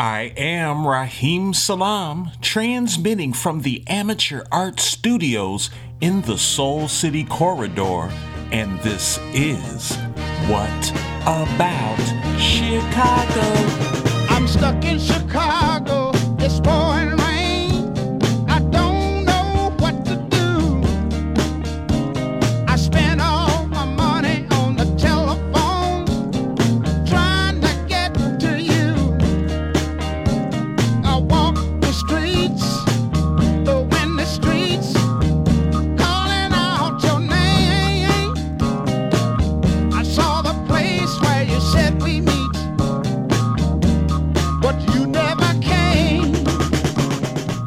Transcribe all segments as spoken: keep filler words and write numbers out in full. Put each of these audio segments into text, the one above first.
I am Rahim Salam, transmitting from the Amateur Art Studios in the Soul City Corridor, and this is What About Chicago? I'm stuck in Chicago, it's pouring rain, I don't know what to do, I spent all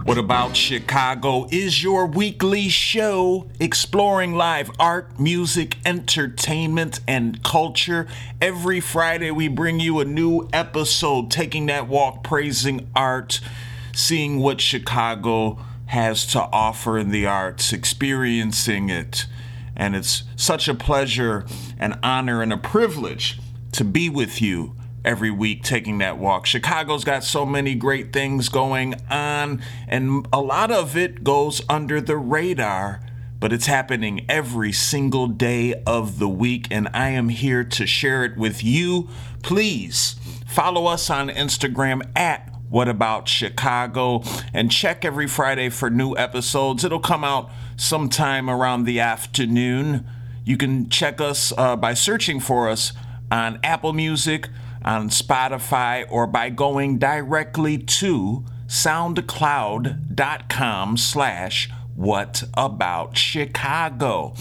What About Chicago is your weekly show exploring live art, music, entertainment, and culture. Every Friday we bring you a new episode, taking that walk, praising art, seeing what Chicago has to offer in the arts, experiencing it. And it's such a pleasure, an honor, and a privilege to be with you every week taking that walk. Chicago's got so many great things going on, and a lot of it goes under the radar, but it's happening every single day of the week, and I am here to share it with you. Please follow us on Instagram at What About Chicago, and check every Friday for new episodes. It'll come out sometime around the afternoon. You can check us uh, by searching for us on Apple Music, on Spotify, or by going directly to soundcloud.com slash What About Chicago.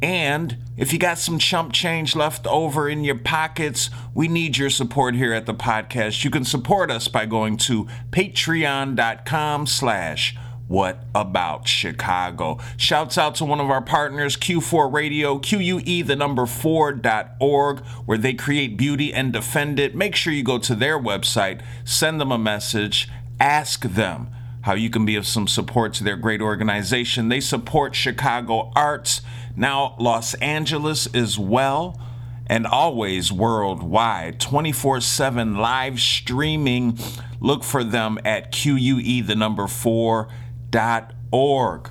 And if you got some chump change left over in your pockets, we need your support here at the podcast. You can support us by going to patreon.com slash What About Chicago. Shouts out to one of our partners, Q U E four Radio, Q U E, the number four dot org, where they create beauty and defend it. Make sure you go to their website, send them a message, ask them how you can be of some support to their great organization. They support Chicago arts, now Los Angeles as well, and always worldwide, twenty-four seven live streaming. Look for them at Q U E, the number four. Dot org.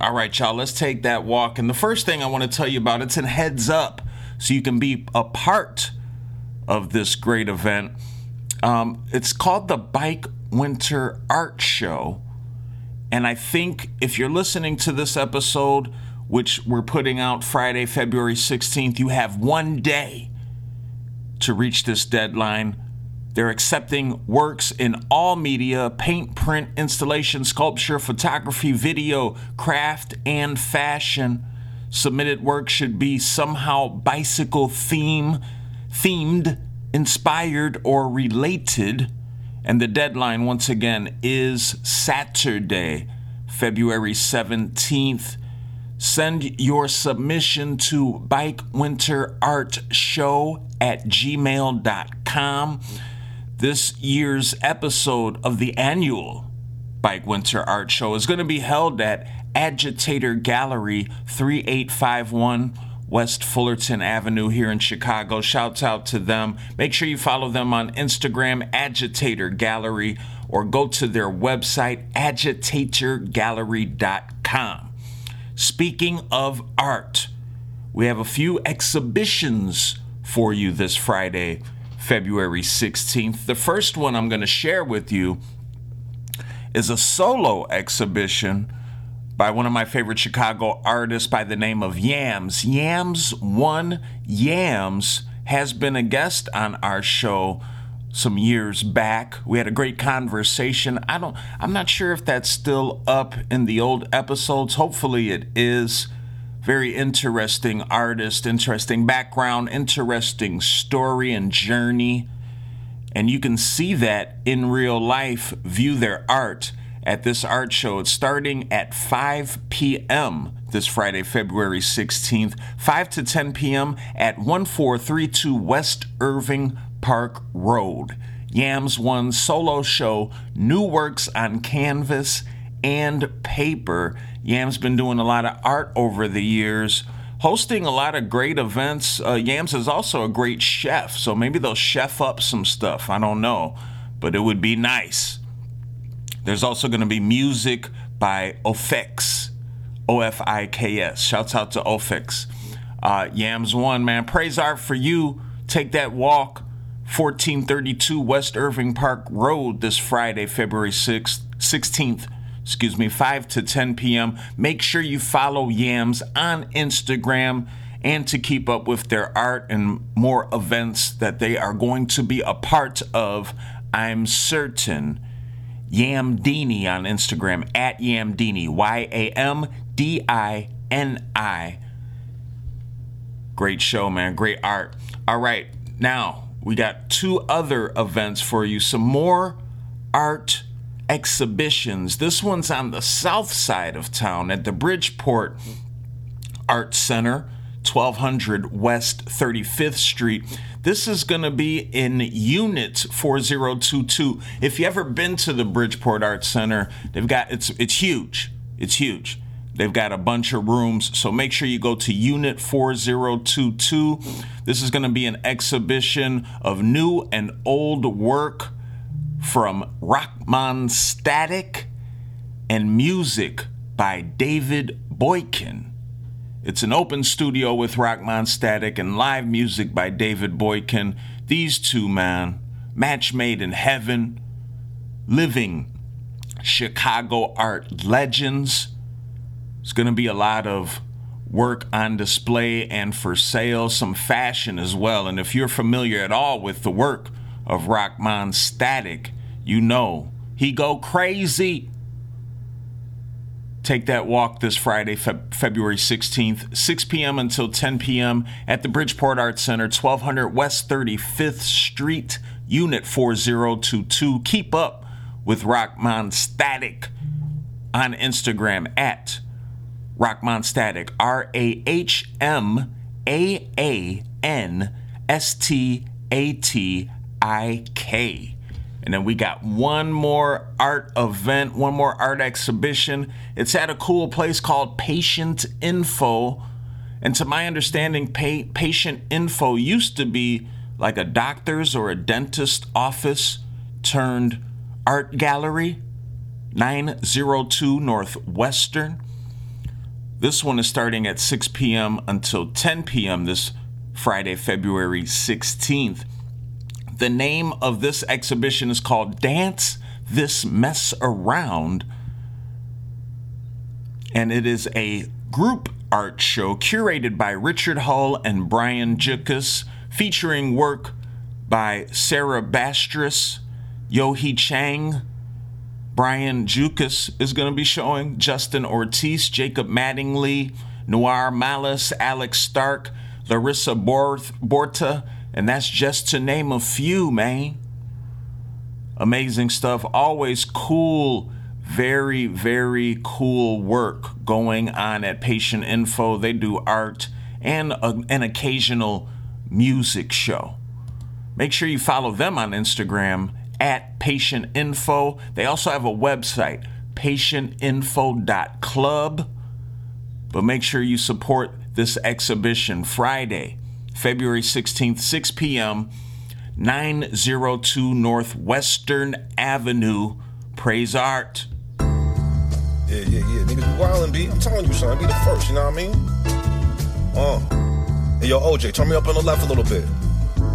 All right, y'all, let's take that walk. And the first thing I want to tell you about, it's a heads up so you can be a part of this great event. Um, it's called the Bike Winter Art Show. And I think if you're listening to this episode, which we're putting out Friday, February sixteenth, you have one day to reach this deadline. They're accepting works in all media: paint, print, installation, sculpture, photography, video, craft, and fashion. Submitted work should be somehow bicycle theme, themed, inspired, or related. And the deadline, once again, is Saturday, February seventeenth. Send your submission to bikewinterartshow at gmail dot com. This year's episode of the annual Bike Winter Art Show is going to be held at Agitator Gallery, thirty-eight fifty-one West Fullerton Avenue here in Chicago. Shouts out to them. Make sure you follow them on Instagram, Agitator Gallery, or go to their website, agitator gallery dot com. Speaking of art, we have a few exhibitions for you this Friday, February sixteenth. The first one I'm going to share with you is a solo exhibition by one of my favorite Chicago artists by the name of Yams. Yams One Yams has been a guest on our show some years back. We had a great conversation. I don't, I'm not sure if that's still up in the old episodes. Hopefully it is. Very interesting artist, interesting background, interesting story and journey. And you can see that in real life, view their art at this art show. It's starting at five p.m. this Friday, February sixteenth, five to ten p.m. at one four three two West Irving Park Road. Yams One solo show, new works on canvas and paper. Yam's been doing a lot of art over the years, hosting a lot of great events. Uh, Yams is also a great chef, so maybe they'll chef up some stuff. I don't know. but it would be nice. There's also going to be music by Ofiks, O F I K S. Shouts out to Ofiks. Uh, Yams One, man. Praise art for you. Take that walk, fourteen thirty-two West Irving Park Road, this Friday, February sixth, sixteenth. Excuse me, five to ten p.m. Make sure you follow Yams on Instagram and to keep up with their art and more events that they are going to be a part of. I'm certain. Yam Dini on Instagram, at Yam Dini, Y A M D I N I. Great show, man. Great art. All right. Now, we got two other events for you. Some more art exhibitions. This one's on the south side of town at the Bridgeport Art Center, twelve hundred West thirty-fifth Street. This is going to be in Unit four zero two two. If you ever been to the Bridgeport Arts Center, they've got it's it's huge. It's huge. They've got a bunch of rooms, so make sure you go to Unit four zero two two. This is going to be an exhibition of new and old work from Rahmaan Statik and music by David Boykin. It's an open studio with Rahmaan Statik and live music by David Boykin. These two, man, match made in heaven, living Chicago art legends. It's going to be a lot of work on display and for sale, some fashion as well. And if you're familiar at all with the work of Rahmaan Statik, you know he go crazy. Take that walk this Friday, February sixteenth, six p.m. until ten p.m. at the Bridgeport Arts Center, twelve hundred West thirty-fifth Street, Unit four zero two two. Keep up with Rahmaan Statik on Instagram at Rahmaan Statik, R A H M A A N S T A T I K. And then we got one more art event, one more art exhibition. It's at a cool place called Patient Info. And to my understanding, pa- Patient Info used to be like a doctor's or a dentist's office turned art gallery, nine oh two Northwestern. This one is starting at six p.m. until ten p.m. this Friday, February sixteenth. The name of this exhibition is called Dance This Mess Around, and it is a group art show curated by Richard Hull and Brian Jukas, featuring work by Sarah Bastris, Yohi Chang. Brian Jukas is going to be showing Justin Ortiz, Jacob Mattingly, Noir Malice, Alex Stark, Larissa Borta, and that's just to name a few, man. Amazing stuff. Always cool. Very, very cool work going on at Patient Info. They do art and a, an occasional music show. Make sure you follow them on Instagram at Patient Info. They also have a website, patient info dot club. But make sure you support this exhibition Friday, February sixteenth, six p.m., nine oh two Northwestern Avenue. Praise art. Yeah, yeah, yeah. Niggas be wildin', B. I'm telling you, son. Be the first, you know what I mean? Uh. Hey, yo, O J, turn me up on the left a little bit.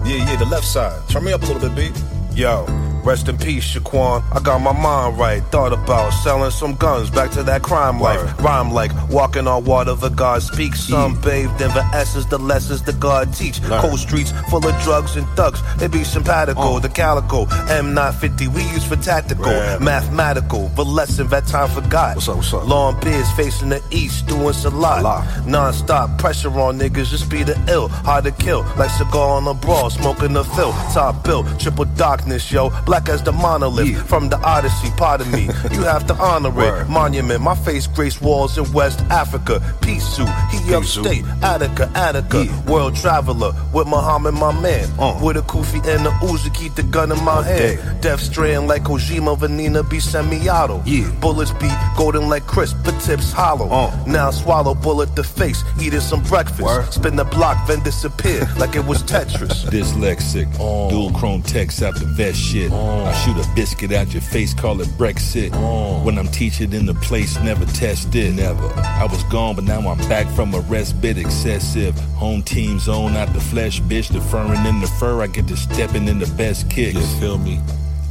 Yeah, yeah, the left side. Turn me up a little bit, B. Yo. Rest in peace, Shaquan. I got my mind right. Thought about selling some guns back to that crime life. Word. Rhyme like walking on water, the God speaks. Some yeah. bathed in the essence, the lessons the God teach. Learn. Cold streets full of drugs and thugs. They be simpatico, uh. the calico. M nine fifty, we use for tactical. Red. Mathematical, the lesson that time forgot. What's up, what's up? Long beards facing the east, doing salat. Lot. Non-stop pressure on niggas, just be the ill. Hard to kill, like cigar on a brawl, smoking the fill. Top bill, triple darkness, yo. Black as the monolith, yeah. from the Odyssey, pardon me. You have to honor Word. It. Monument, my face graced walls in West Africa. Pisu, he Pisu. Upstate, Attica, Attica. Yeah. World traveler, with Muhammad, my man. Uh. With a Kufi and a Uzi, keep the gun in my oh, hand. Damn. Death strand like Kojima, Vanina be semi-auto. Yeah. Bullets be golden like crisp, the tips hollow. Uh. Now swallow, bullet the face, eating some breakfast. Word. Spin the block, then disappear like it was Tetris. Dyslexic, oh. dual chrome text out the vest shit. Oh. Uh, I shoot a biscuit out your face, call it Brexit. Uh, when I'm teaching in the place, never test it. Never. I was gone, but now I'm back from arrest, bit excessive. Home team zone, out the flesh, bitch. The furrin' in the fur, I get to steppin' in the best kicks. You feel me?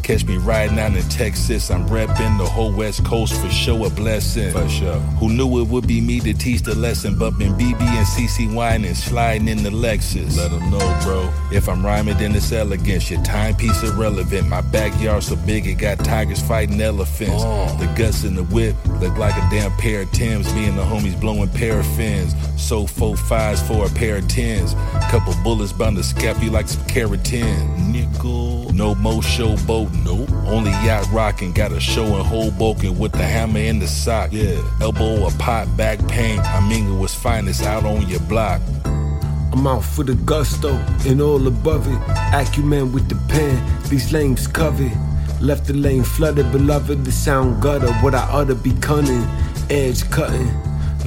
Catch me riding out in Texas. I'm repping the whole West Coast for sure, a blessing. For sure. Who knew it would be me to teach the lesson? But been B B and C C whining, sliding in the Lexus. Let them know, bro. If I'm rhyming, then it's elegance. Your timepiece irrelevant. My backyard so big it got tigers fighting elephants. Oh. The guts in the whip look like a damn pair of Tims. Me and the homies blowing paraffins. So four fives for a pair of tens. Couple bullets bound to scalp you like some keratin. Nickel. No more showboat. Nope. Only yacht rockin', got a show in Hoboken with the hammer and the sock. Yeah. Elbow a pot, back pain. I mingle with finest out on your block. I'm out for the gusto and all above it. Acumen with the pen, these lames covered. Left the lane flooded, beloved. The sound gutter, what I utter be cunning. Edge cutting,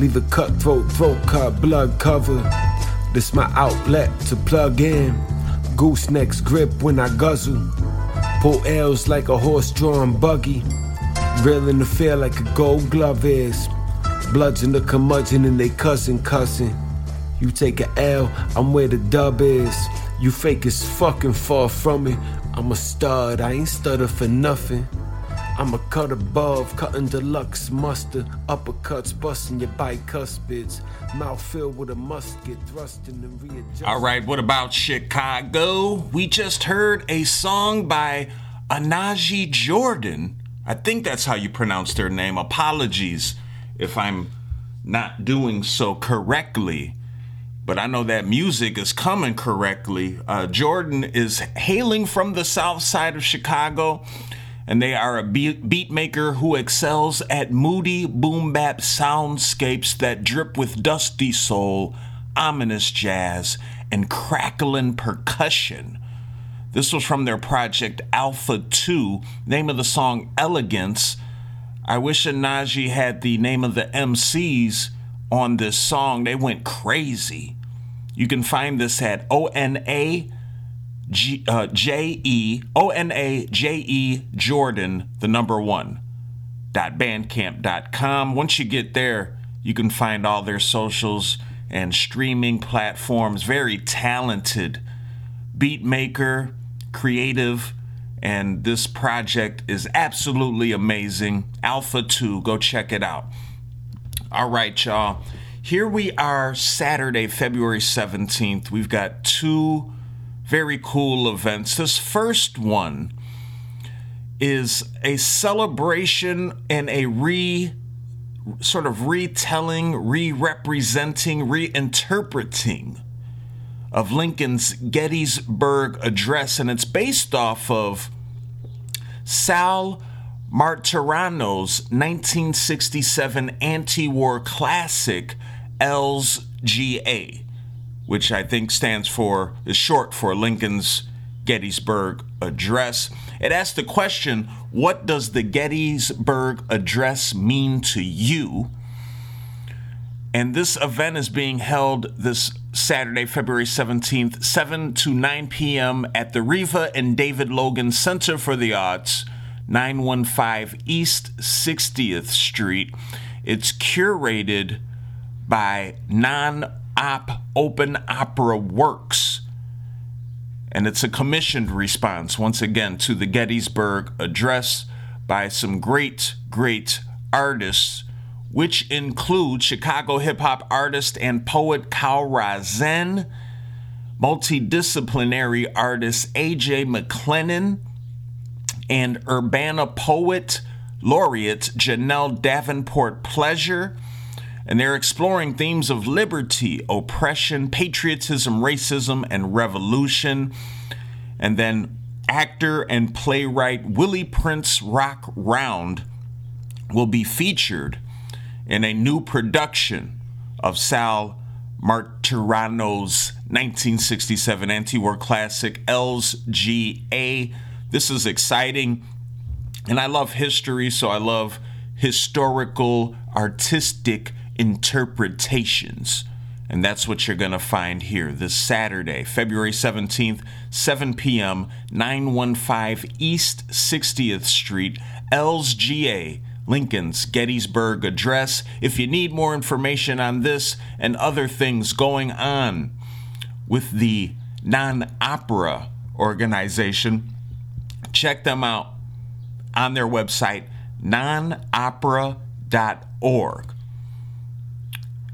leave a cutthroat, throat cut, blood cover. This my outlet to plug in. Goosenecks grip when I guzzle. Pull L's like a horse-drawn buggy. Real in the fair like a gold glove is. Bloods in the curmudgeon and they cussing, cussing. You take a L, I'm where the dub is. You fake as fucking far from it. I'm a stud, I ain't stutter for nothing. I'm a cut above, cutting deluxe mustard. Uppercuts, busting your bicuspids. Mouth filled with a musket, thrusting and readjusting. All right, what about Chicago? We just heard a song by Anaji Jordan. I think that's how you pronounce their name. Apologies if I'm not doing so correctly. But I know that music is coming correctly. Uh, Jordan is hailing from the south side of Chicago. And they are a beat maker who excels at moody boom bap soundscapes that drip with dusty soul, ominous jazz, and crackling percussion. This was from their project Alpha two, name of the song Elegance. I wish Anaji had the name of the M Cs on this song. They went crazy. You can find this at O N A. G, uh, J-E, O N A J E Jordan, the number one, dot bandcamp dot com. Once you get there, you can find all their socials and streaming platforms. Very talented beat maker, creative, and this project is absolutely amazing. Alpha two, go check it out. All right, y'all. Here we are Saturday, February seventeenth. We've got two very cool events. This first one is a celebration and a re sort of retelling, re-representing, reinterpreting of Lincoln's Gettysburg Address, and it's based off of Sal Martirano's nineteen sixty-seven anti-war classic L's G A, which I think stands for, is short for Lincoln's Gettysburg Address. It asks the question, what does the Gettysburg Address mean to you? And this event is being held this Saturday, February seventeenth, seven to nine p.m. at the Riva and David Logan Center for the Arts, nine one five East sixtieth Street. It's curated by non Op Open Opera Works, and it's a commissioned response once again to the Gettysburg Address by some great great artists, which include Chicago hip-hop artist and poet Kyle Razen, multidisciplinary artist A J McLennan, and Urbana poet laureate Janelle Davenport Pleasure. And they're exploring themes of liberty, oppression, patriotism, racism, and revolution. And then actor and playwright Willie Prince Rock Round will be featured in a new production of Sal Martirano's nineteen sixty-seven anti-war classic L's G A. This is exciting. And I love history, so I love historical, artistic interpretations. And that's what you're going to find here this Saturday, February seventeenth, seven p.m., nine fifteen East sixtieth Street, L's G A, Lincoln's Gettysburg Address. If you need more information on this and other things going on with the non-opera organization, check them out on their website, non opera dot org.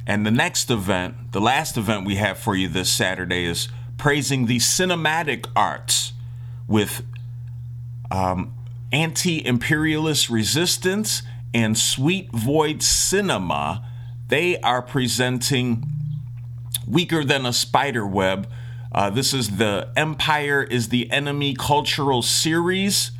And the next event, the last event we have for you this Saturday, is Praising the Cinematic Arts with um, Anti-Imperialist Resistance and Sweet Void Cinema. They are presenting Weaker Than a Spider Web. Uh, this is the Empire is the Enemy Cultural Series.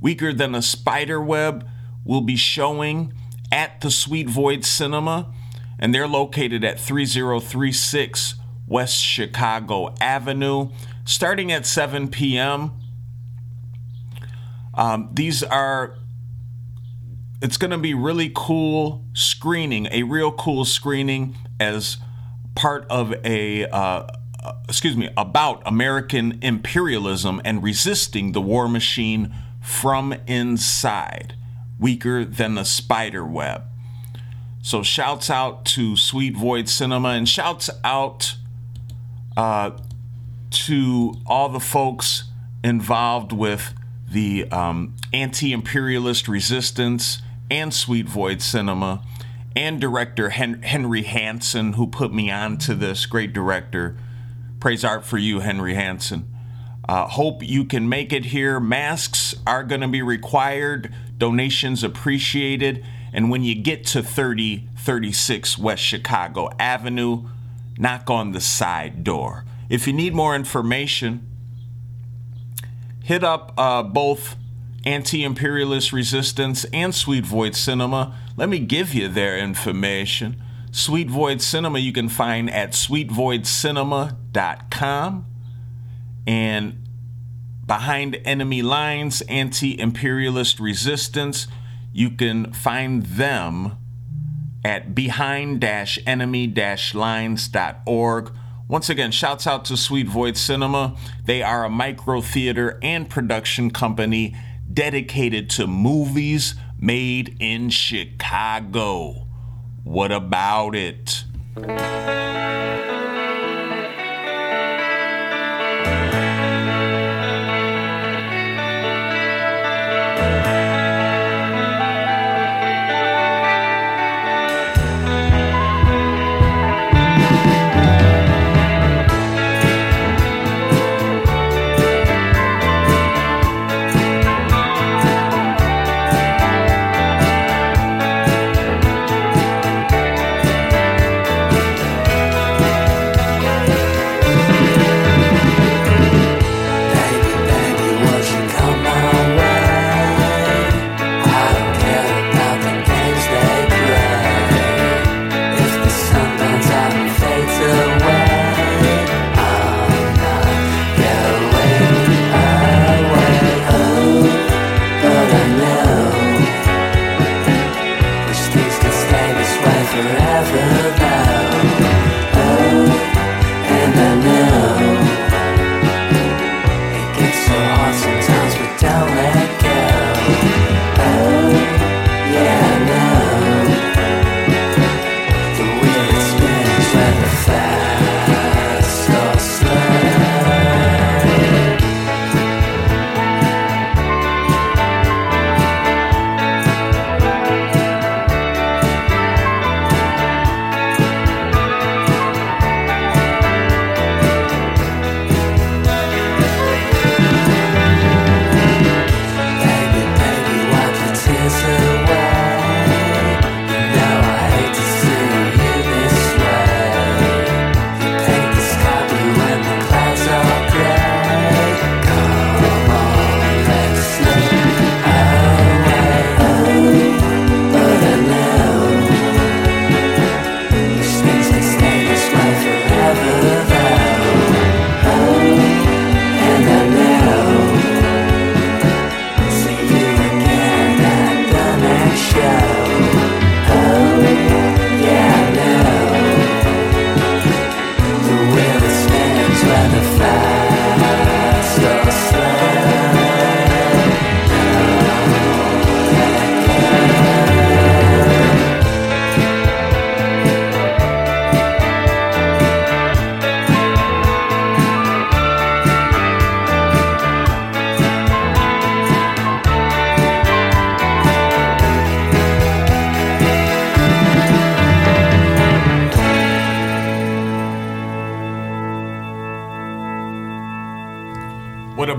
Weaker Than a Spider Web will be showing at the Sweet Void Cinema, and they're located at thirty thirty-six West Chicago Avenue, starting at seven p.m. Um, these are, it's going to be really cool screening, a real cool screening as part of a, uh, excuse me, about American imperialism and resisting the war machine from inside, Weaker Than a Spider Web. So shouts out to Sweet Void Cinema, and shouts out uh, to all the folks involved with the um, Anti-Imperialist Resistance and Sweet Void Cinema, and director Hen- Henry Hansen, who put me on to this. Great director. Praise art for you, Henry Hansen. Uh, hope you can make it here. Masks are going to be required. Donations appreciated. And when you get to thirty thirty-six West Chicago Avenue, knock on the side door. If you need more information, hit up uh, both Anti-Imperialist Resistance and Sweet Void Cinema. Let me give you their information. Sweet Void Cinema you can find at sweet void cinema dot com. And Behind Enemy Lines, Anti-Imperialist Resistance, you can find them at behind enemy lines dot org. Once again, shouts out to Sweet Void Cinema. They are a micro theater and production company dedicated to movies made in Chicago. What about it?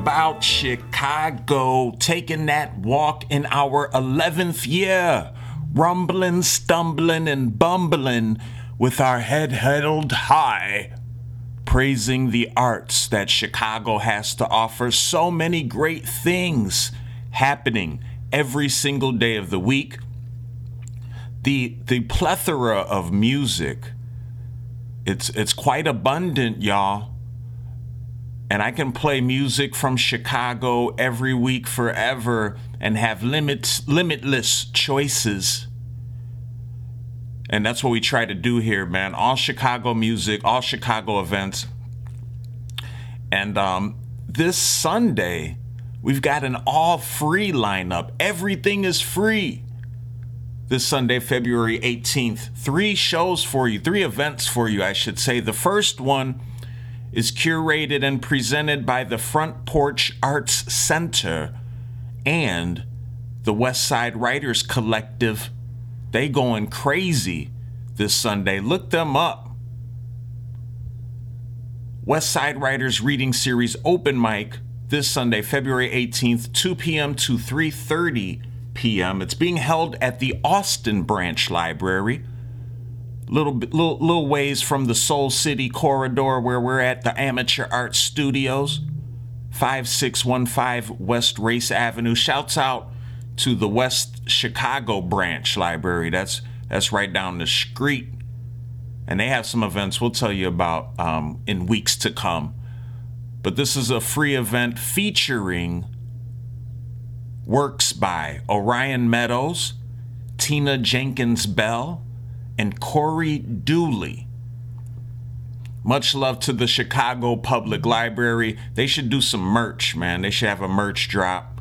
About Chicago, taking that walk in our eleventh year, rumbling, stumbling, and bumbling with our head held high, praising the arts that Chicago has to offer. So many great things happening every single day of the week. The the plethora of music, it's it's quite abundant, y'all. And I can play music from Chicago every week forever and have limits, limitless choices. And that's what we try to do here, man. All Chicago music, all Chicago events. And um, this Sunday, we've got an all-free lineup. Everything is free. This Sunday, February eighteenth, three shows for you, three events for you, I should say. The first one is curated and presented by the Front Porch Arts Center and the West Side Writers Collective. They going crazy this Sunday. Look them up. West Side Writers Reading Series Open Mic this Sunday, February eighteenth, two p.m. to three thirty p.m. It's being held at the Austin Branch Library, Little, little little ways from the Soul City Corridor where we're at, the Amateur Art Studios, five six one five West Race Avenue. Shouts out to the West Chicago Branch Library. That's that's right down the street. And they have some events we'll tell you about um, in weeks to come. But this is a free event featuring works by Orion Meadows, Tina Jenkins Bell, and Corey Dooley. Much love to the Chicago Public Library. They should do some merch, man. They should have a merch drop.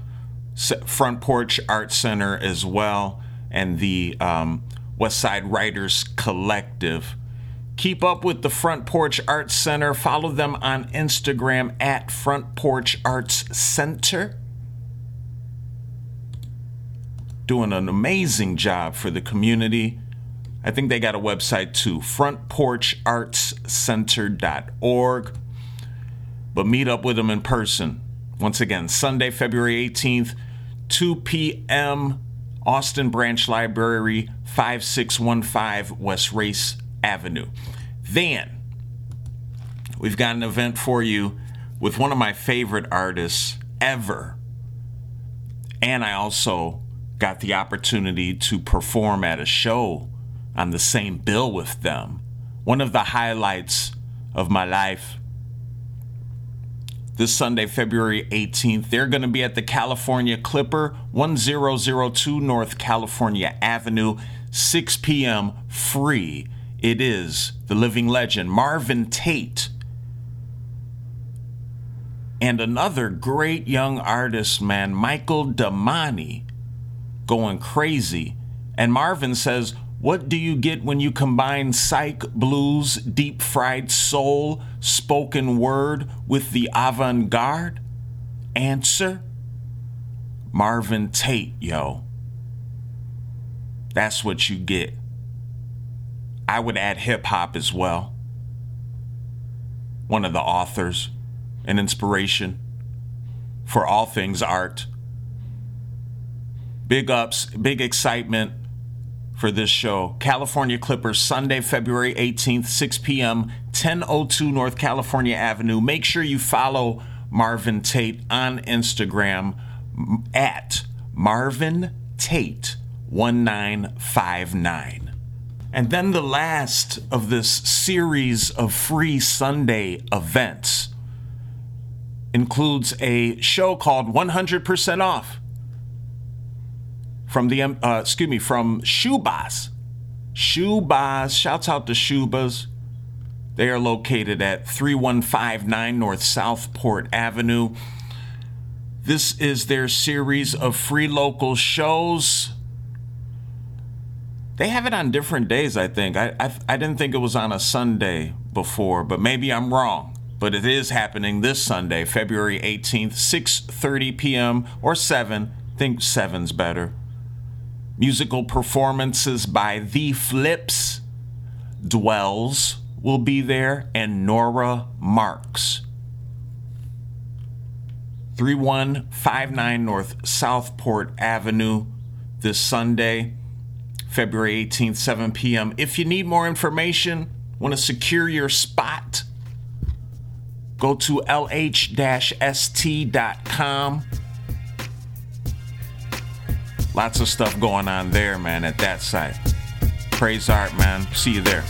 Front Porch Art Center as well, and the um, West Side Writers Collective. Keep up with the Front Porch Arts Center. Follow them on Instagram at Front Porch Arts Center. Doing an amazing job for the community. I think they got a website too, front porch arts center dot org. But meet up with them in person. Once again, Sunday, February eighteenth, two p.m., Austin Branch Library, five six one five West Race Avenue. Then, we've got an event for you with one of my favorite artists ever. And I also got the opportunity to perform at a show on the same bill with them. One of the highlights of my life. This Sunday, February eighteenth, they're going to be at the California Clipper, ten oh two North California Avenue, six p.m. free. It is the living legend, Marvin Tate, and another great young artist, man, Michael Damani, going crazy. And Marvin says, what do you get when you combine psych, blues, deep-fried soul, spoken word with the avant-garde? Answer, Marvin Tate, yo. That's what you get. I would add hip-hop as well. One of the authors, an inspiration for all things art. Big ups, big excitement for this show. California Clippers, Sunday, February eighteenth, six p.m., ten oh two North California Avenue. Make sure you follow Marvin Tate on Instagram at Marvin Tate one nine five nine. And then the last of this series of free Sunday events includes a show called one hundred percent Off. From the uh, excuse me, from Shuba's, Shuba's. Shouts out to Shuba's. They are located at three one five nine North Southport Avenue. This is their series of free local shows. They have it on different days, I think. I I, I didn't think it was on a Sunday before, but maybe I'm wrong. But it is happening this Sunday, February eighteenth, six thirty p.m. or seven. I think seven's better. Musical performances by The Flips, Dwells will be there, and Nora Marks. thirty-one fifty-nine North Southport Avenue this Sunday, February eighteenth, seven p.m. If you need more information, want to secure your spot, go to L H S T dot com. Lots of stuff going on there, man, at that site. Praise art, man. See you there.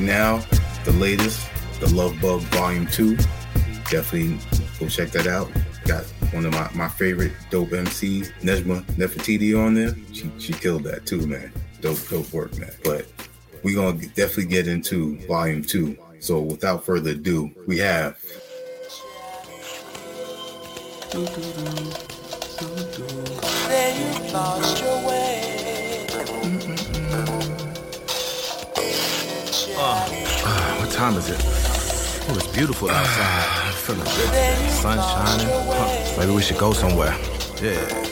Now, the latest, The Love Bug Volume two. Definitely go check that out. Got one of my, my favorite dope M Cs, Nejma Nefertiti, on there. She she killed that too, man. Dope, dope work, man. But we're going to definitely get into Volume two. So without further ado, we have... Then you lost your way. Mm-mm-mm. Uh, uh, what time is it? Oh, it's beautiful outside. I'm feeling good. Sun shining. Huh. Maybe we should go somewhere. Yeah.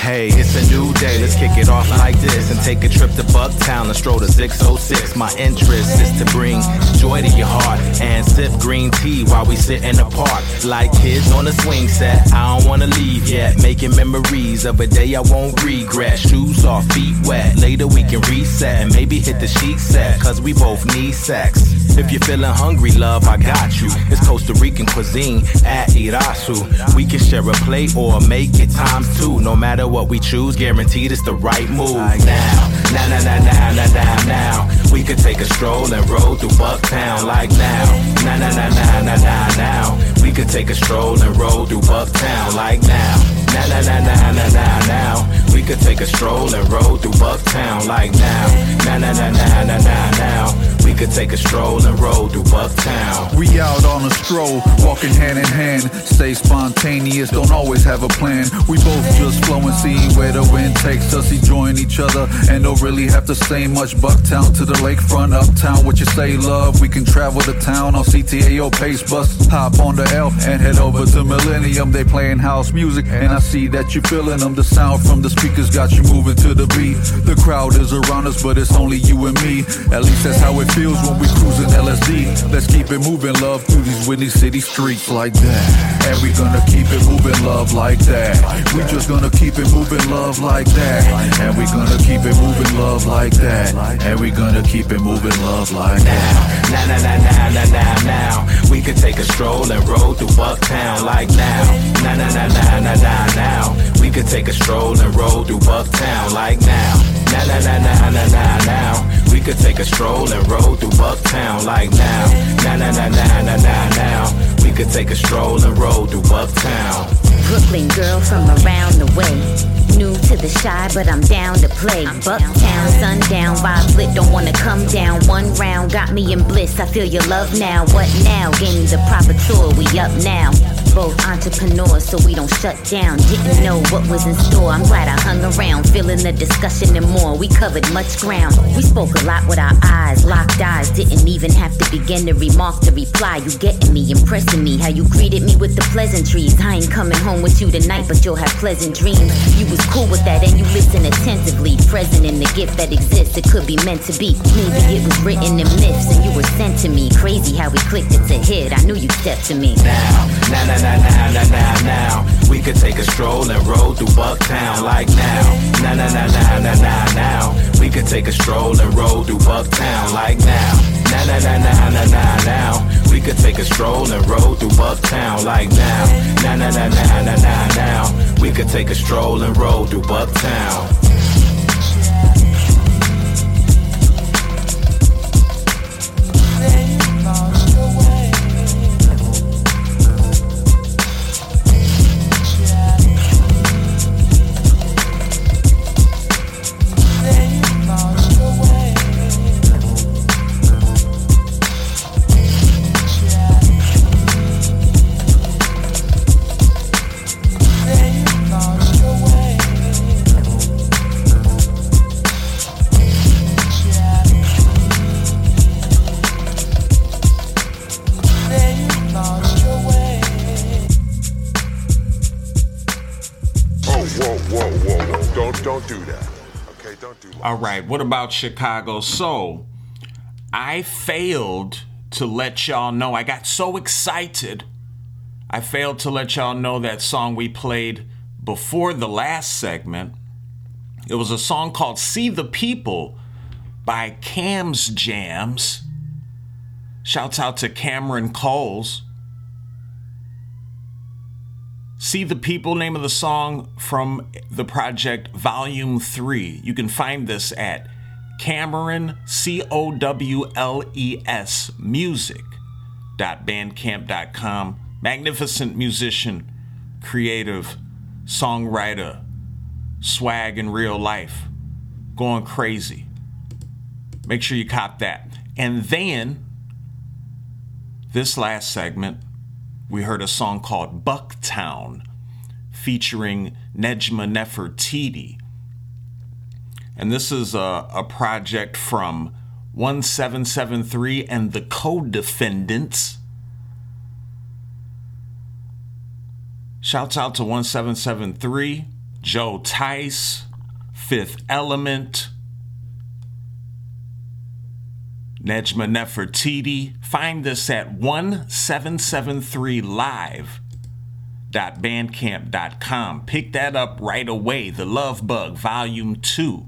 Hey, it's a new day, let's kick it off like this and take a trip to Bucktown and stroll to six oh six. My interest is to bring joy to your heart and sip green tea while we sit in the park like kids on a swing set. I don't wanna leave yet, making memories of a day I won't regret. Shoes off, feet wet, later we can reset and maybe hit the sheet set, cause we both need sex. If you're feeling hungry, love, I got you. It's Costa Rican cuisine at Irasu. We can share a plate or make it times two. No matter what we choose, guaranteed it's the right move. Now, now, now, now, now, now, now, now. We could take a stroll and roll through Bucktown. Like now, now, now, now, now, now, now, now. We could take a stroll and roll through Bucktown. Like now, now, now, now, now, now, now. We could take a stroll and roll through Bucktown. Like now, now, now, now, now, now, now. We could take a stroll and roll through Bucktown. We out on a stroll, walking hand in hand. Stay spontaneous, don't always have a plan. We both just flow and see where the wind takes us. Enjoying each other and don't really have to say much. Bucktown to the lakefront, uptown. What you say, love? We can travel to town on C T A or Pace Bus. Hop on the L and head over to Millennium. They playing house music and I see that you feeling them. The sound from the speakers got you moving to the beat. The crowd is around us, but it's only you and me. At least that's how it feels when we cruising L S D. Let's keep it moving, love, through these windy city streets like that. And we gonna keep it moving, love, like that. We just gonna keep it moving, love, like that. And we gonna keep it moving, love, like that. And we gonna keep it moving, love, like that. Now, now, now, now, now, now, now. We could take a stroll and roll through Bucktown like now. Now, now, now, now, now, now, now. We could take a stroll and roll through Bucktown like now. Now, now, now, now, now, now, now. We could take a stroll and roll through Bucktown like now. Now, now, now, now, now, now, now. We could take a stroll and roll through Bucktown. Brooklyn girl from around the way. New to the shy, but I'm down to play. Bucktown, sundown, vibe lit, don't wanna come down. One round got me in bliss, I feel your love now. What now? Gaining the proper tour, we up now. Both entrepreneurs, so we don't shut down. Didn't know what was in store, I'm glad I hung around. Feeling the discussion and more, we covered much ground. We spoke a lot with our eyes, locked eyes. Didn't even have to begin to remark the reply. You getting me, impressing me, how you greeted me with the pleasantries. I ain't coming home with you tonight, but you'll have pleasant dreams. You was cool with that and you listen attentively. Present in the gift that exists, it could be meant to be. Maybe it was written in myths and you were sent to me. Crazy how we clicked, it's a hit, I knew you stepped to me. Now, now, now, now, now, now, now, now. We could take a stroll and roll through Bucktown like now. Now, now, now, now, now, now, now. We could take a stroll and roll through Bucktown like now. Now, now, now, now, now, now, now. We could take a stroll and roll through Bucktown like now. Now, now, now, now, now, now, now. We could take a stroll and roll through Bucktown. Don't do that. Okay, don't do that. All right, what about Chicago? So I failed to let y'all know. I got so excited. I failed to let y'all know that song we played before the last segment. It was a song called See the People by Cam's Jams. Shouts out to Cameron Coles. See the People, name of the song from the project Volume three. You can find this at Cameron, C O W L E S, music dot bandcamp dot com. Magnificent musician, creative, songwriter, swag in real life. Going crazy. Make sure you cop that. And then, this last segment, we heard a song called Bucktown featuring Nejma Nefertiti. And this is a, a project from seventeen seventy-three and the co-defendants. Shouts out to seventeen seventy-three, Joe Tice, Fifth Element, Nejma Nefertiti. Find this at seventeen seventy-three live dot bandcamp dot com. Pick that up right away. The Love Bug, Volume two,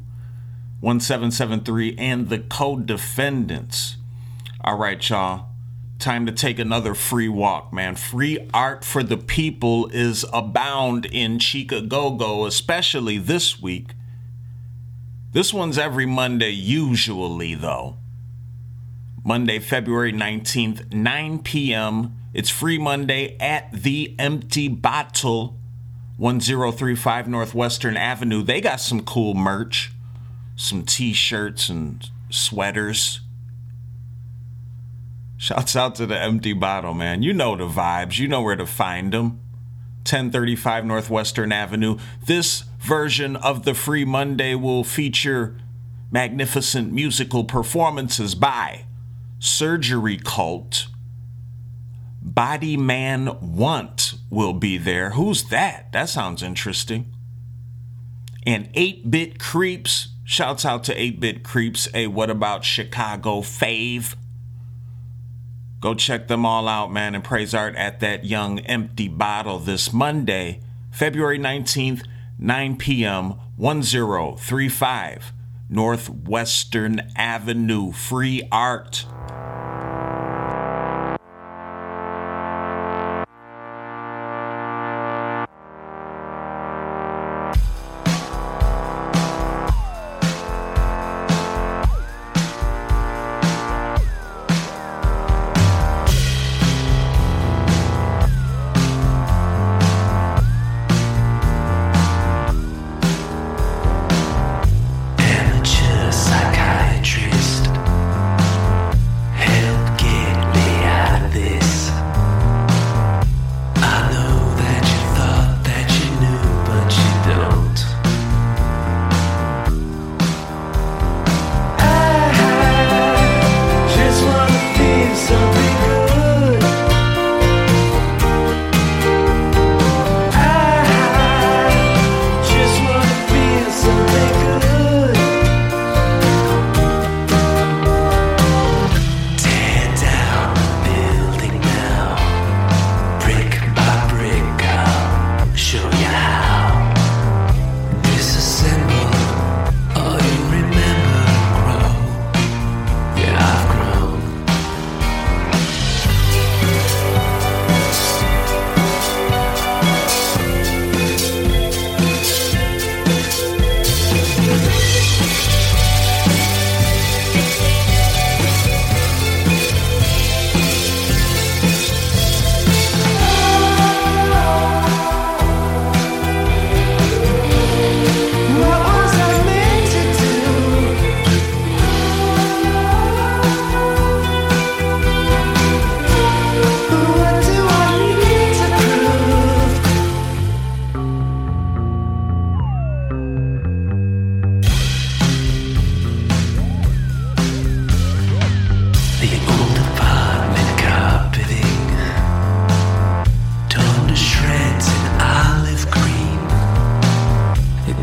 seventeen seventy-three and the co-defendants. All right, y'all. Time to take another free walk, man. Free art for the people is abound in Chicago, especially this week. This one's every Monday, usually, though. Monday, February nineteenth, nine p.m. It's Free Monday at The Empty Bottle, ten thirty-five Northwestern Avenue. They got some cool merch, some t-shirts and sweaters. Shouts out to The Empty Bottle, man. You know the vibes. You know where to find them. ten thirty-five Northwestern Avenue. This version of the Free Monday will feature magnificent musical performances by Surgery Cult. Body Man Want will be there. Who's that? That sounds interesting. And eight-Bit Creeps. Shouts out to eight-Bit Creeps, a What About Chicago fave. Go check them all out, man, and praise art at that young empty bottle this Monday, February nineteenth, nine p.m., ten thirty-five Northwestern Avenue. Free art.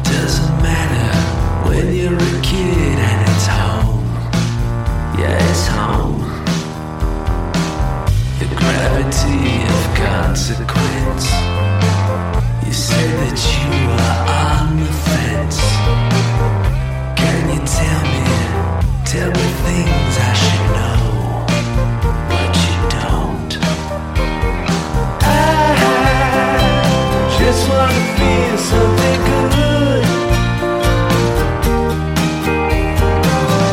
Doesn't matter. just wanna feel something good.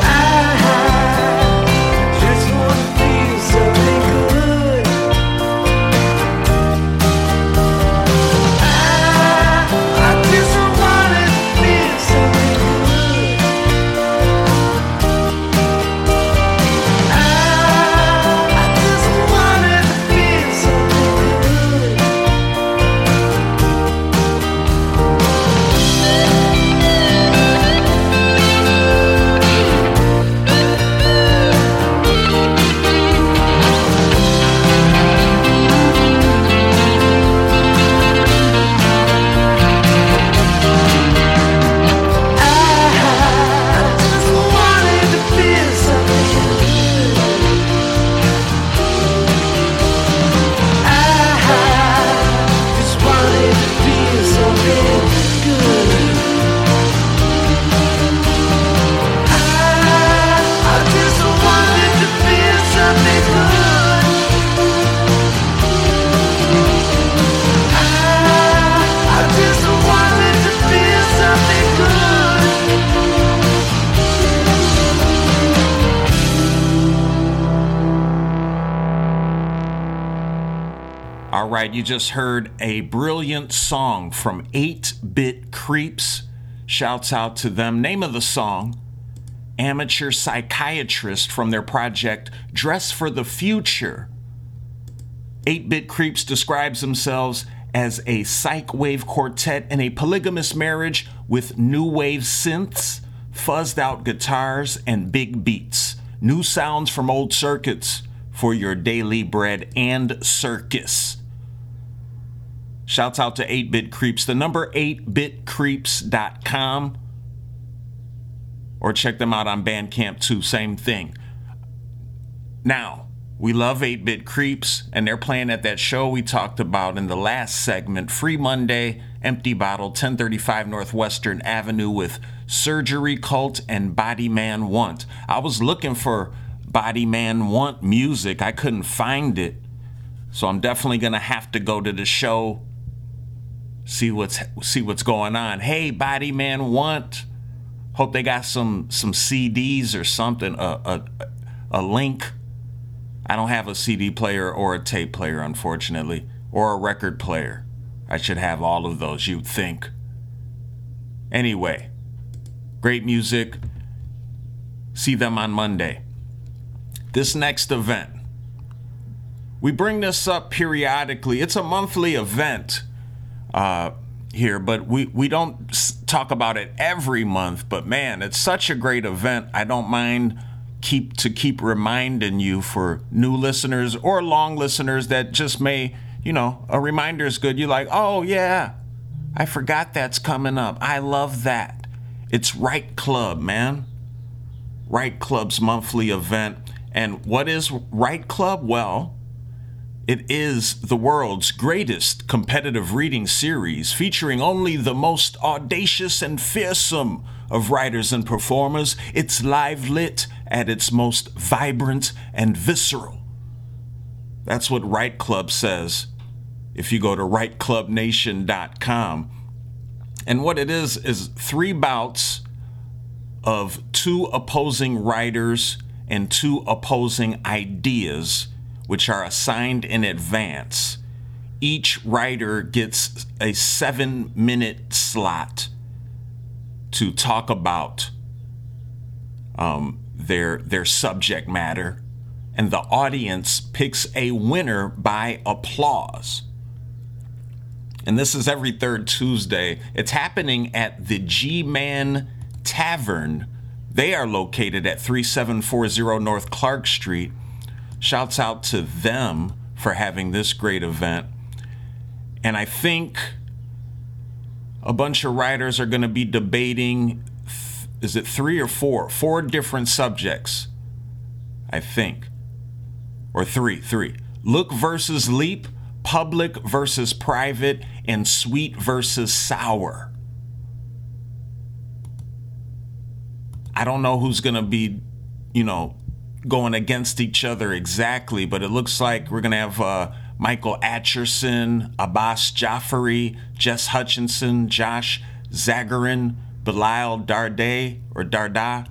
I just wanna feel something good. I, I just wanna feel something good. I, I just wanna feel something good. I just wanted to feel something good. I just wanted to feel something good. I I just wanted to feel something good. I I just wanted to feel something good. All right, you just heard a brilliant song from eight-Bit Creeps. Shouts out to them. Name of the song, Amateur Psychiatrist, from their project Dress for the Future. eight-Bit Creeps describes themselves as a psych wave quartet in a polygamous marriage with new wave synths, fuzzed out guitars, and big beats. New sounds from old circuits for your daily bread and circus. Shouts out to eight-Bit Creeps. The number eight bit creeps dot com, or check them out on Bandcamp too, same thing. Now, we love eight-Bit Creeps, and they're playing at that show we talked about in the last segment, Free Monday, Empty Bottle, ten thirty-five Northwestern Avenue, with Surgery Cult and Body Man Want. I was looking for Body Man Want music. I couldn't find it, so I'm definitely going to have to go to the show, see what's see what's going on. Hey, Body Man Want, hope they got some some C Ds or something, a, a, a link. I don't have a C D player or a tape player, unfortunately, or a record player. I should have all of those, you'd think. Anyway, great music. See them on Monday. This next event, we bring this up periodically. It's a monthly event uh, here, but we, we don't talk about it every month. But man, it's such a great event. I don't mind keep to keep reminding you, for new listeners or long listeners that just may, you know, a reminder is good. You're like, oh yeah, I forgot that's coming up. I love that. It's Right Club, man. Right Club's monthly event. And what is Right Club? Well, it is the world's greatest competitive reading series, featuring only the most audacious and fearsome of writers and performers. It's live lit at its most vibrant and visceral. That's what Right Club says if you go to right club nation dot com. And what it is is three bouts of two opposing writers and two opposing ideas, which are assigned in advance. Each writer gets a seven minute slot to talk about um, their, their subject matter, and the audience picks a winner by applause. And this is every third Tuesday. It's happening at the G-Man Tavern. They are located at thirty-seven forty North Clark Street. Shouts out to them for having this great event. And I think a bunch of writers are going to be debating, th- is it three or four? Four different subjects, I think. Or three, three. Look versus Leap, Public versus Private, and Sweet versus Sour. I don't know who's going to be, you know, going against each other exactly, but it looks like we're going to have uh, Michael Atcherson, Abbas Jafari, Jess Hutchinson, Josh Zagarin, Bilal Darday or Darda,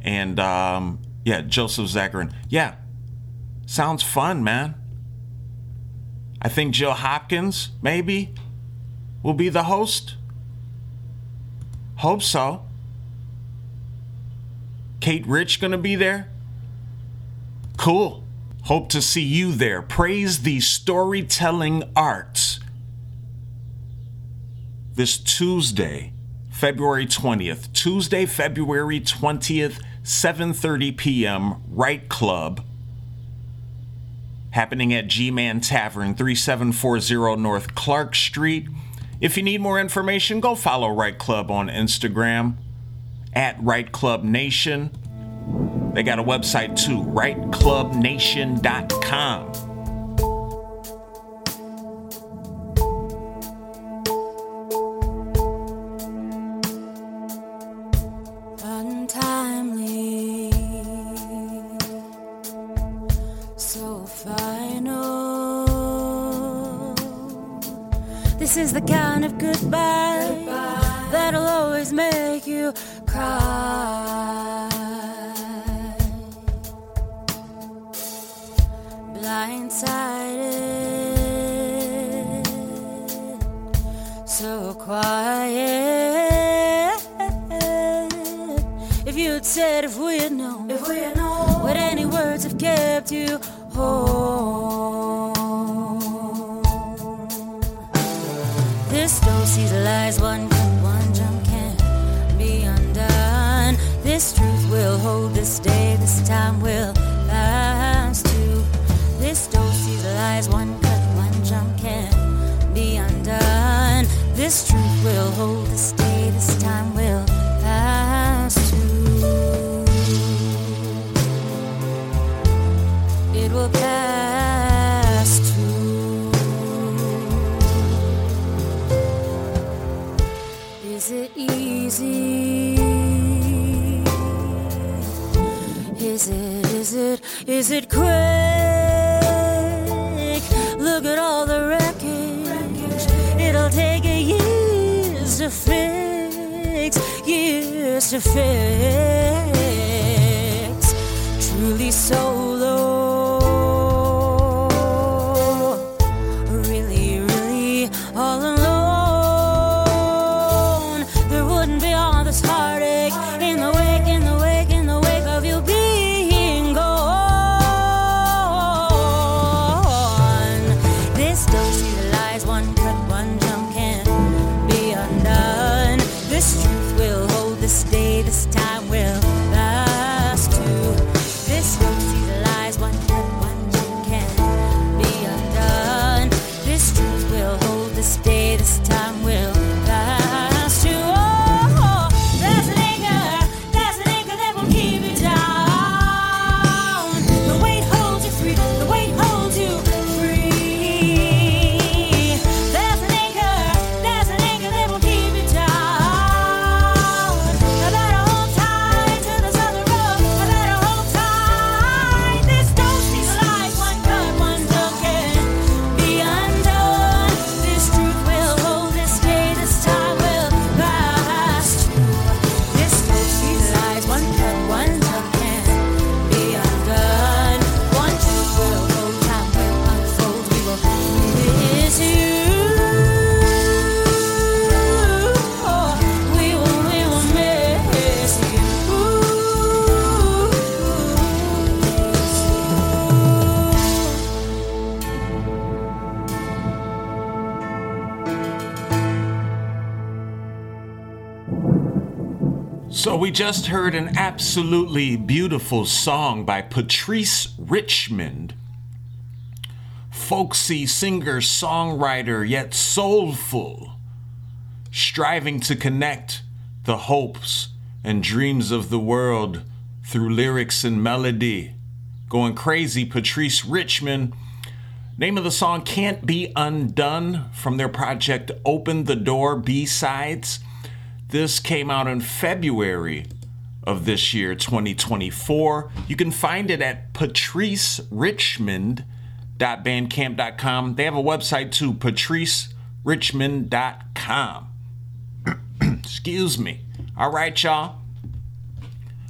and um, yeah, Joseph Zagarin. Yeah, sounds fun, man. I think Jill Hopkins, maybe, will be the host. Hope so. Kate Rich gonna be there? Cool. Hope to see you there. Praise the storytelling arts. This Tuesday, February twentieth. Tuesday, February twentieth, seven thirty p.m., Wright Club. Happening at G-Man Tavern, thirty-seven forty North Clark Street. If you need more information, go follow Wright Club on Instagram, at Wright Club Nation. They got a website too, wright club nation dot com. This is the kind of goodbye, goodbye that'll always make you cry. Blindsided, so quiet. If you'd said, if we had known, if we had known, would any words have kept you whole? This dose of lies, one cup, one jump can be undone. This truth will hold, this day, this time will last too. This dose of lies, one cup, one jump can be undone. This truth will hold, this day, this time will last too. It will pass too. Is it easy? Is it, is it, is it quick? Look at all the wreckage. It'll take years to fix, years to fix. Truly solo. Really, really all alone. We just heard an absolutely beautiful song by Patrice Richmond, folksy singer, songwriter, yet soulful, striving to connect the hopes and dreams of the world through lyrics and melody. Going crazy, Patrice Richmond. Name of the song, Can't Be Undone, from their project Open the Door B-Sides. This came out in February of this year, twenty twenty-four. You can find it at patrice richmond patrice richmond dot bandcamp dot com. They have a website too, patrice richmond dot com. Excuse me. All right, y'all.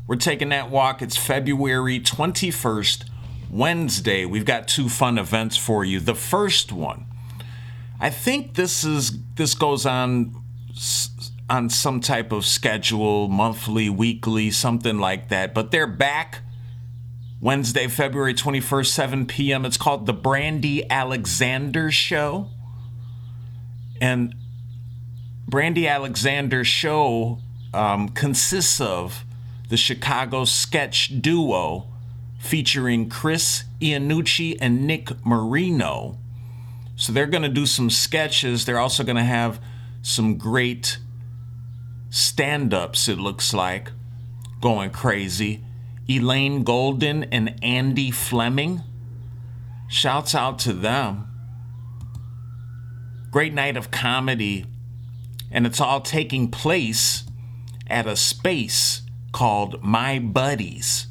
We're taking that walk. It's February twenty-first, Wednesday. We've got two fun events for you. The first one, I think this is this goes on on some type of schedule, monthly, weekly, something like that. But they're back Wednesday, February twenty-first, seven p.m. It's called the Brandy Alexander Show. And Brandy Alexander Show um, consists of the Chicago sketch duo featuring Chris Iannucci and Nick Marino. So they're going to do some sketches. They're also going to have some great stand-ups, it looks like, going crazy. Elaine Golden and Andy Fleming. Shouts out to them. Great night of comedy. And it's all taking place at a space called My Buddies.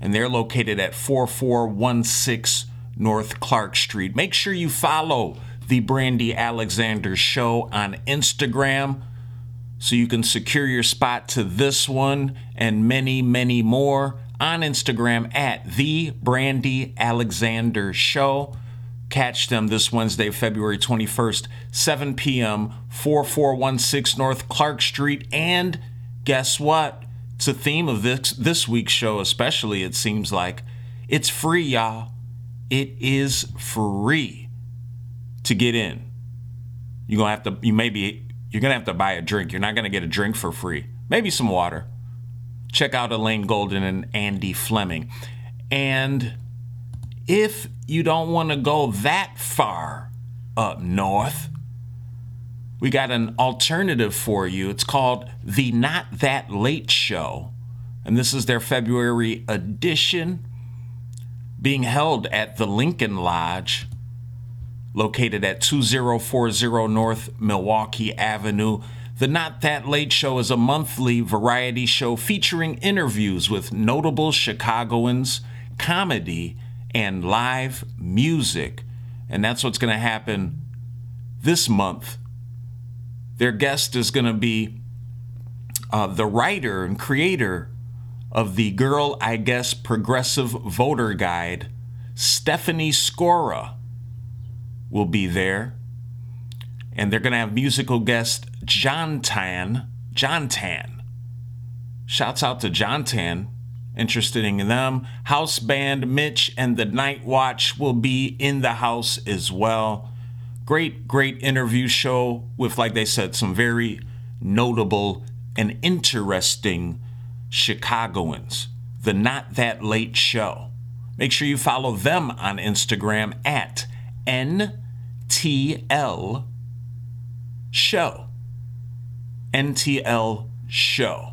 And they're located at four four one six North Clark Street. Make sure you follow the Brandy Alexander Show on Instagram so you can secure your spot to this one and many, many more on Instagram at the Brandy Alexander Show. Catch them this Wednesday, February twenty-first, seven p.m., four four one six North Clark Street. And guess what? It's a theme of this this week's show, especially, it seems like. It's free, y'all. It is free to get in. You're gonna have to you maybe you're gonna have to buy a drink. You're not gonna get a drink for free. Maybe some water. Check out Elaine Golden and Andy Fleming. And if you don't want to go that far up north, we got an alternative for you. It's called the Not That Late Show. And this is their February edition, being held at the Lincoln Lodge, located at two zero four zero North Milwaukee Avenue. The Not That Late Show is a monthly variety show featuring interviews with notable Chicagoans, comedy, and live music. And that's what's going to happen this month. Their guest is going to be uh, the writer and creator of the Girl, I Guess, Progressive Voter Guide, Stephanie Scora, will be there. And they're going to have musical guest John Tan. John Tan. Shouts out to John Tan. Interested in them. House band Mitch and the Night Watch will be in the house as well. Great, great interview show with, like they said, some very notable and interesting Chicagoans. The Not That Late Show. Make sure you follow them on Instagram at N T L Show. N T L Show.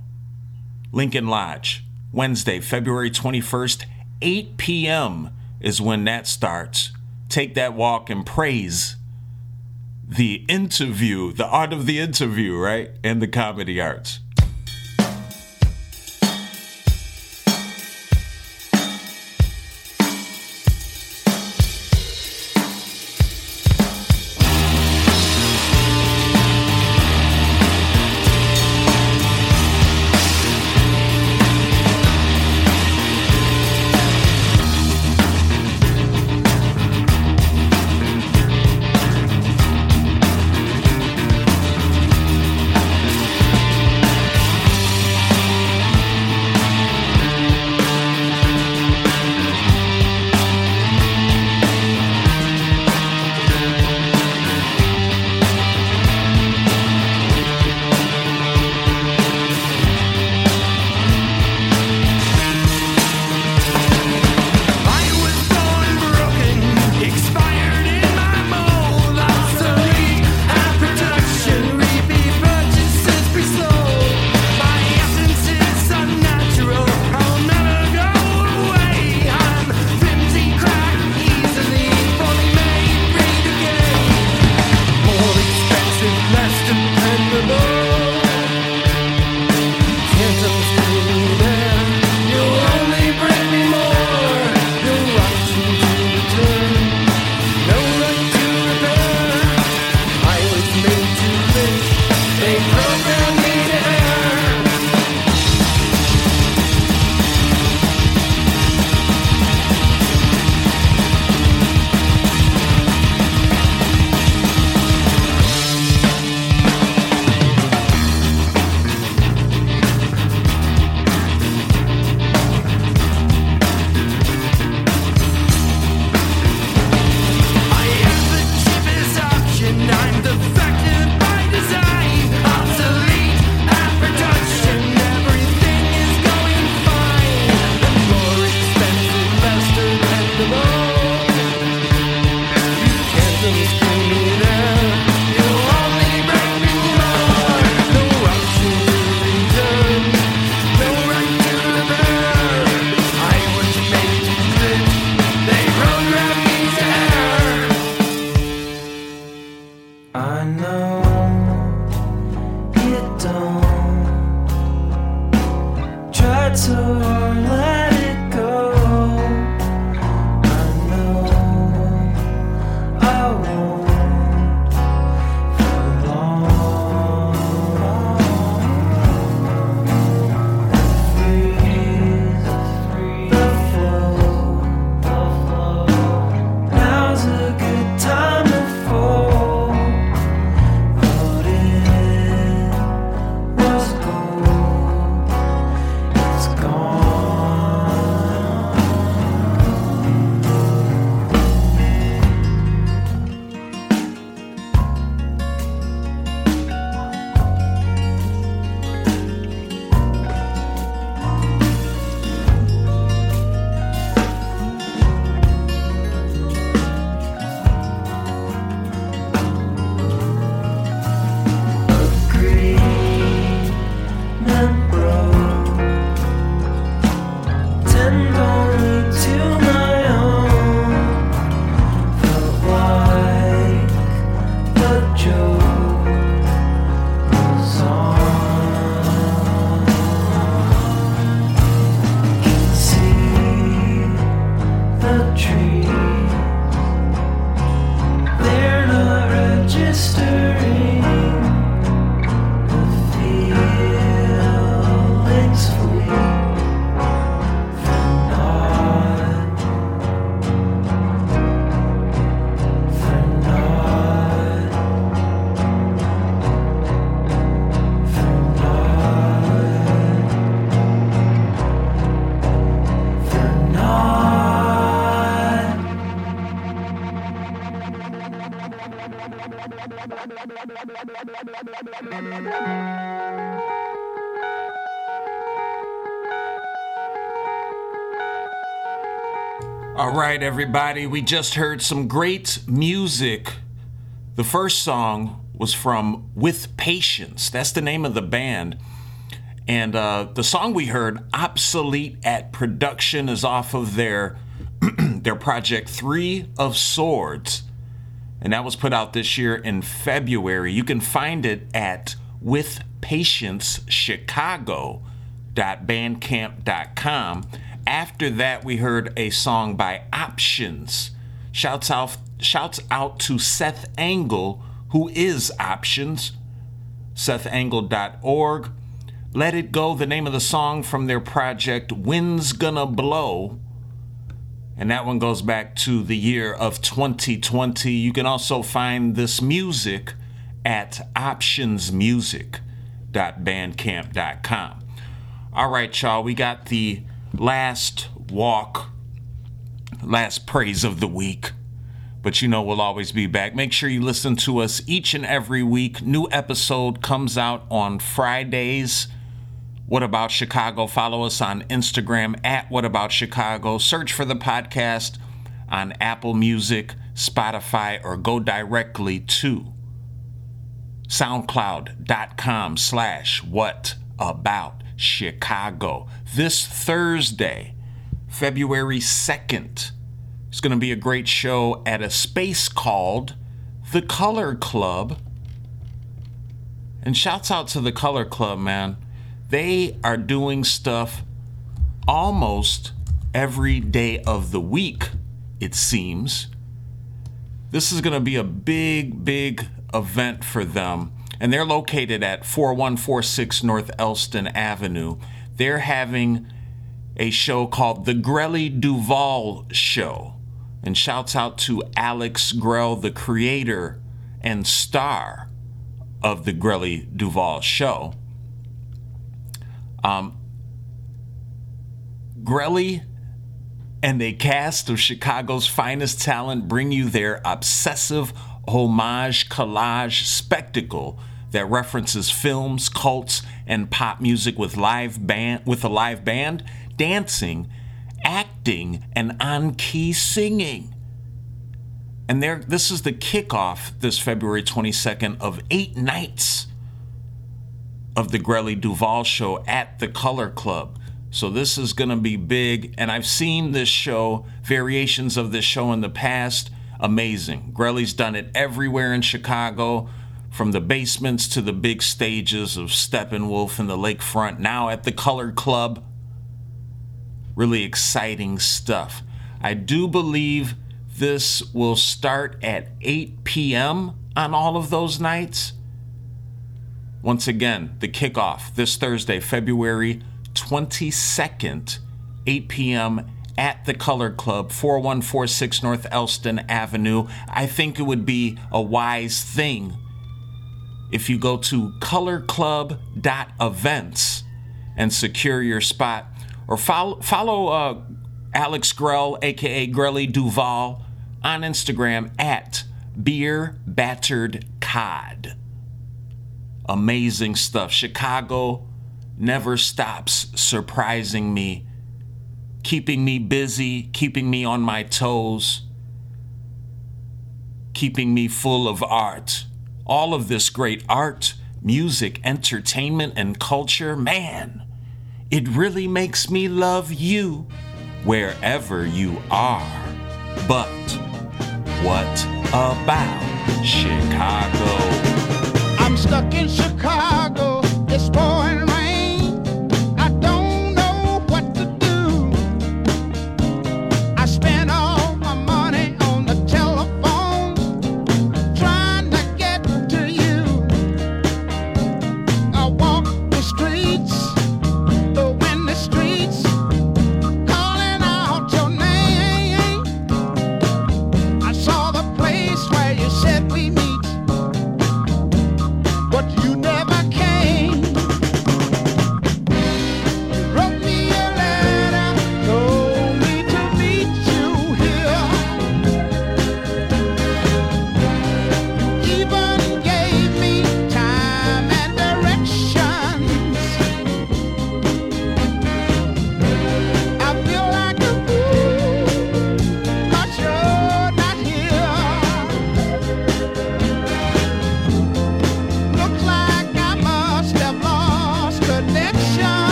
Lincoln Lodge, Wednesday, February twenty-first, eight p.m. is when that starts. Take that walk and praise the interview, the art of the interview, right? And the comedy arts. All right, everybody, we just heard some great music. The first song was from With Patience. That's the name of the band. And uh, the song we heard, Obsolete at Production, is off of their, their project Three of Swords. And that was put out this year in February. You can find it at with patience chicago dot bandcamp dot com. After that, we heard a song by Options. Shouts out, shouts out to Seth Angle, who is Options, seth angle dot org. Let It Go, the name of the song from their project Wind's Gonna Blow. And that one goes back to the year of twenty twenty. You can also find this music at options music dot bandcamp dot com. All right, y'all, we got the last walk, last praise of the week. But you know we'll always be back. Make sure you listen to us each and every week. New episode comes out on Fridays. What About Chicago? Follow us on Instagram at What About Chicago. Search for the podcast on Apple Music, Spotify, or go directly to soundcloud.com slash What About Chicago. This Thursday, February second, it's going to be a great show at a space called The Color Club. And shouts out to The Color Club, man. They are doing stuff almost every day of the week, it seems. This is going to be a big, big event for them. and they're located at four one four six North Elston Avenue. They're having a show called The Grelly Duvall Show. And shouts out to Alex Grell, the creator and star of The Grelly Duvall Show. Um, Grelly and a cast of Chicago's finest talent bring you their obsessive homage collage spectacle that references films, cults, and pop music with live band with a live band, dancing, acting, and on-key singing. And there, this is the kickoff this February twenty-second of eight nights of the Grelly Duvall Show at the Color Club. So this is going to be big. And I've seen this show, variations of this show in the past. Amazing. Grelly's done it everywhere in Chicago, from the basements to the big stages of Steppenwolf and the Lakefront, now at the Color Club. Really exciting stuff. I do believe this will start at eight p.m. on all of those nights. Once again, the kickoff this Thursday, February twenty-second, eight p.m. at the Color Club, four one four six North Elston Avenue. I think it would be a wise thing if you go to color club dot events and secure your spot. Or follow, follow uh, Alex Grell, a k a. Grelly Duvall, on Instagram at Beer Battered Cod. Amazing stuff. Chicago never stops surprising me, keeping me busy, keeping me on my toes, keeping me full of art. All of this great art, music, entertainment, and culture, man. It really makes me love you wherever you are. But what about Chicago? I'm stuck in Chicago. It's pouring rain. I don't know what to do. I spent all my money on the telephone trying to get to you. I walk the streets.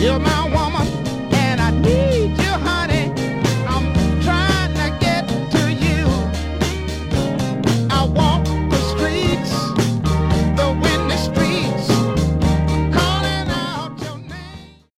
You're my